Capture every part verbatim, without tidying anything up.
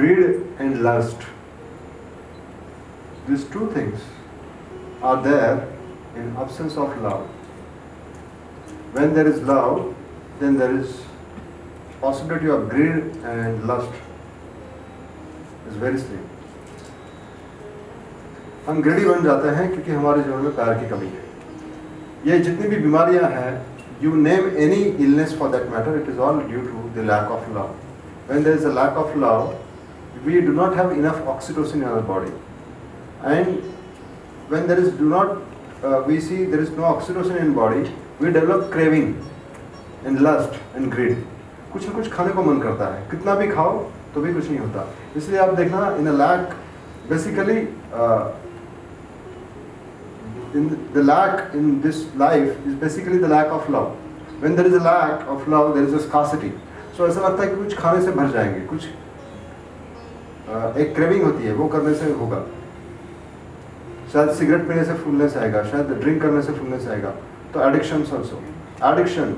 greed and lust. These two things are there in absence of love. When there is love, then there is possibility of greed and lust. It's very slim. हम greedy बन जाते हैं क्योंकि हमारे जीवन में प्यार की कमी है. ये जितनी भी बीमारियां हैं, you name any illness for that matter, it is all due to the lack of love. When there is a lack of love, we do not have enough oxytocin in our body. And when there is do not, uh, we see there is no oxytocin in body, we develop craving and lust and greed. कुछ न कुछ खाने को मन करता है, कितना भी खाओ तो भी कुछ नहीं होता. इसलिए आप देखना in a lack, basically uh, in the lack in this life is basically the lack of love. When there is a lack of love, there is a scarcity. So ऐसा लगता है कि कुछ खाने से भर जाएंगे, कुछ uh, एक craving होती है, वो करने से होगा. शायद सिगरेट पीने से फूलनेस आएगा, शायद ड्रिंक करने से फूलनेस आएगा. तो addictions also, addiction,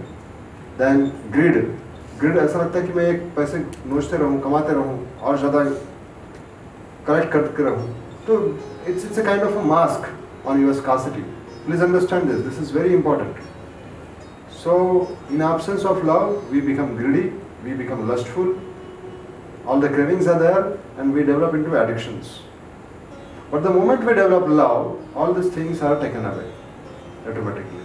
then greed. Greed ऐसा लगता है कि मैं एक पैसे नोचते रहूँ, कमाते रहूँ और ज़्यादा कलेक्ट करते रहूँ. तो it's it's a kind of a mask on your scarcity. Please understand this, this is very important. So in absence of love we become greedy, we become lustful, all the cravings are there and we develop into addictions. But the moment we develop love, all these things are taken away automatically.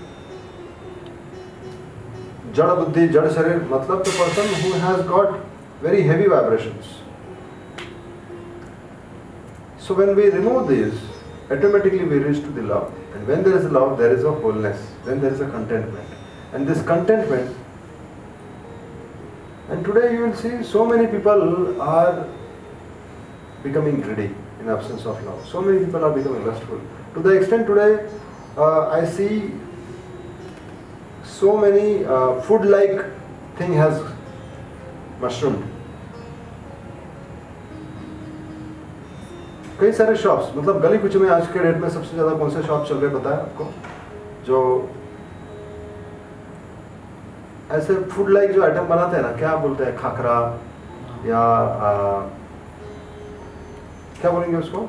Jada buddhi, jada sharir, matlab the person who has got very heavy vibrations. So when we remove these, automatically we reach to the love. And when there is love, there is a wholeness. Then there is a contentment. And this contentment, and today you will see so many people are becoming greedy. In absence of love, so many people are becoming lustful. To the extent today, uh, I see so many uh, food-like thing has mushroomed. कई सारे shops, मतलब गली कुछ में आज के date में सबसे ज़्यादा कौन से शॉप चल रहे पता है आपको? जो ऐसे food-like जो आइटम बनाते हैं ना, क्या बोलते हैं, खाकरा या uh, क्या बोलेंगे उसको,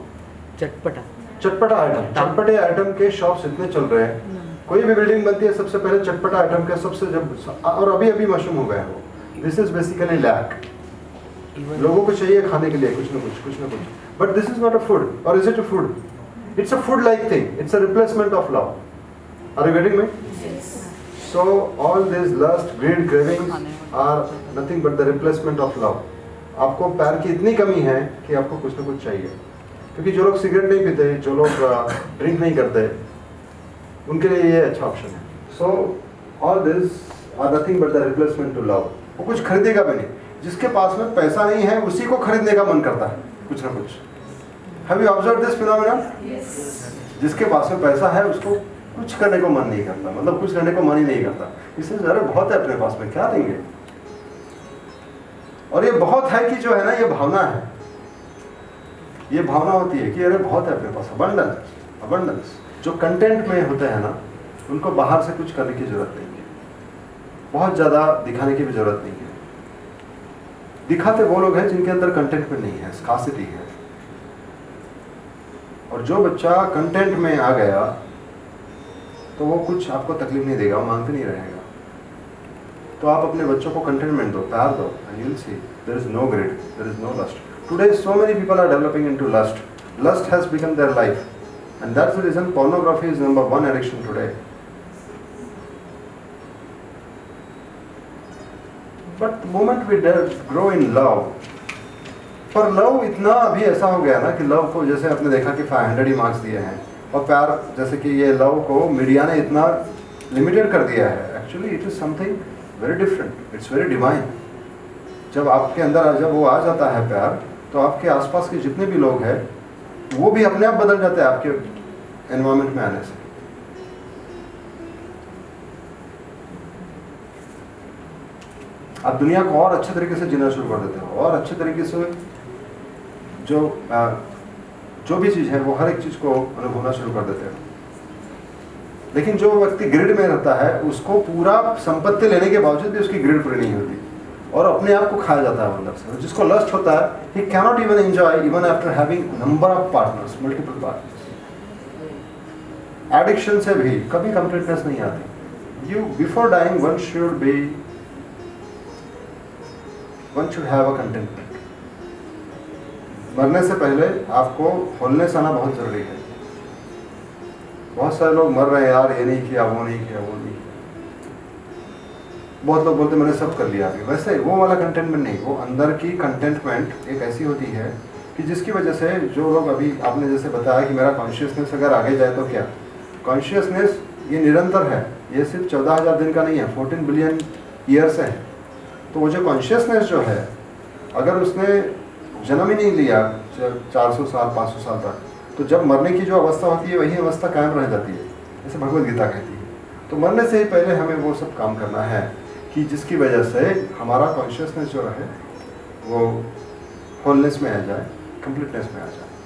चटपटा चटपटा आइटम, चटपटे आइटम के शॉप्स इतने चल रहे हैं. कोई भी बिल्डिंग बनती है सबसे पहले चटपटा आइटम के सबसे जब, और अभी अभी मशरूम हो गए हो. This is basically lack. लोगों को चाहिए खाने के लिए कुछ ना कुछ कुछ ना कुछ, but this is not a food. और is it a food? It's a food like thing. It's a replacement of love. Are you getting me? So all this lust, greed, cravings are nothing but the replacement of love. आपको प्यार की इतनी कमी है कि आपको कुछ ना कुछ चाहिए. क्योंकि जो लोग सिगरेट नहीं पीते, जो लोग ड्रिंक नहीं करते, उनके लिए ये अच्छा ऑप्शन है. So all this are nothing but the replacement to love. वो कुछ खरीदेगा भी नहीं. जिसके पास में पैसा नहीं है उसी को खरीदने का मन करता है कुछ ना कुछ. Have you observe this phenomena? जिसके पास में पैसा है उसको कुछ करने को मन नहीं करता, मतलब कुछ करने को मन ही नहीं करता. इससे ज़रा बहुत है अपने पास में, क्या देंगे. और ये बहुत है कि जो है ना, ये भावना है, ये भावना होती है कि अरे बहुत है अपने पास, अबंडेंस. अबंडेंस जो कंटेंट में होते हैं ना, उनको बाहर से कुछ करने की जरूरत नहीं है, बहुत ज़्यादा दिखाने की भी जरूरत नहीं है. दिखाते वो लोग हैं जिनके अंदर कंटेंट में नहीं है, स्कार्सिटी है. और जो बच्चा कंटेंट में आ गया तो वो कुछ आपको तकलीफ नहीं देगा, वो मांगते नहीं रहेगा. तो आप अपने बच्चों को कंटेनमेंट दो, प्यार दो, and you will see there is no greed, there is no lust. Today so many people are developing into lust. Lust has become there life, and that's the reason pornography is number one addiction today. But moment we grow in love, पर love इतना अभी ऐसा हो गया ना कि love को जैसे आपने देखा कि फाइव हंड्रेड ही मार्क्स दिए हैं, और प्यार जैसे कि ये लव को मीडिया ने इतना लिमिटेड कर दिया है. Actually it is something very different, it's very divine. जब आपके अंदर जब वो आ जाता है प्यार, तो आपके आसपास के जितने भी लोग हैं वो भी अपने आप बदल जाते हैं आपके एनवायरनमेंट में आने से. आप दुनिया को और अच्छे तरीके से जीना शुरू कर देते हो, और अच्छे तरीके से जो जो भी चीज़ है वो हर एक चीज़ को अनुभवना शुरू कर देते हो. लेकिन जो व्यक्ति ग्रिड में रहता है उसको पूरा संपत्ति लेने के बावजूद भी उसकी ग्रिड पूरी नहीं होती, और अपने आप को खाया जाता है अंदर से। जिसको लस्ट होता है ही cannot even enjoy even after having number of partners, multiple partners. Addiction से भी कभी कंप्लीटनेस नहीं आती। You before dying one should be one should have a contentment. मरने से पहले आपको होलनेस आना बहुत जरूरी है। बहुत सारे लोग मर रहे हैं, यार ये नहीं किया, वो नहीं किया, वो नहीं किया। बहुत लोग बोलते मैंने सब कर लिया अभी। वैसे वो वाला कंटेंटमेंट नहीं, वो अंदर की कंटेंटमेंट एक ऐसी होती है कि जिसकी वजह से जो लोग अभी आपने जैसे बताया कि मेरा कॉन्शियसनेस अगर आगे जाए तो क्या, कॉन्शियसनेस ये निरंतर है, ये सिर्फ चौदह हज़ार दिन का नहीं है, फोर्टीन बिलियन ईयर से है। तो वो जो कॉन्शियसनेस जो है, अगर उसने जन्म ही नहीं लिया चार सौ साल पाँच सौ साल तक, तो जब मरने की जो अवस्था होती है वही अवस्था कायम रह जाती है, जैसे भगवदगीता कहती है। तो मरने से ही पहले हमें वो सब काम करना है कि जिसकी वजह से हमारा कॉन्शियसनेस जो रहे वो होलनेस में आ जाए, कंप्लीटनेस में आ जाए।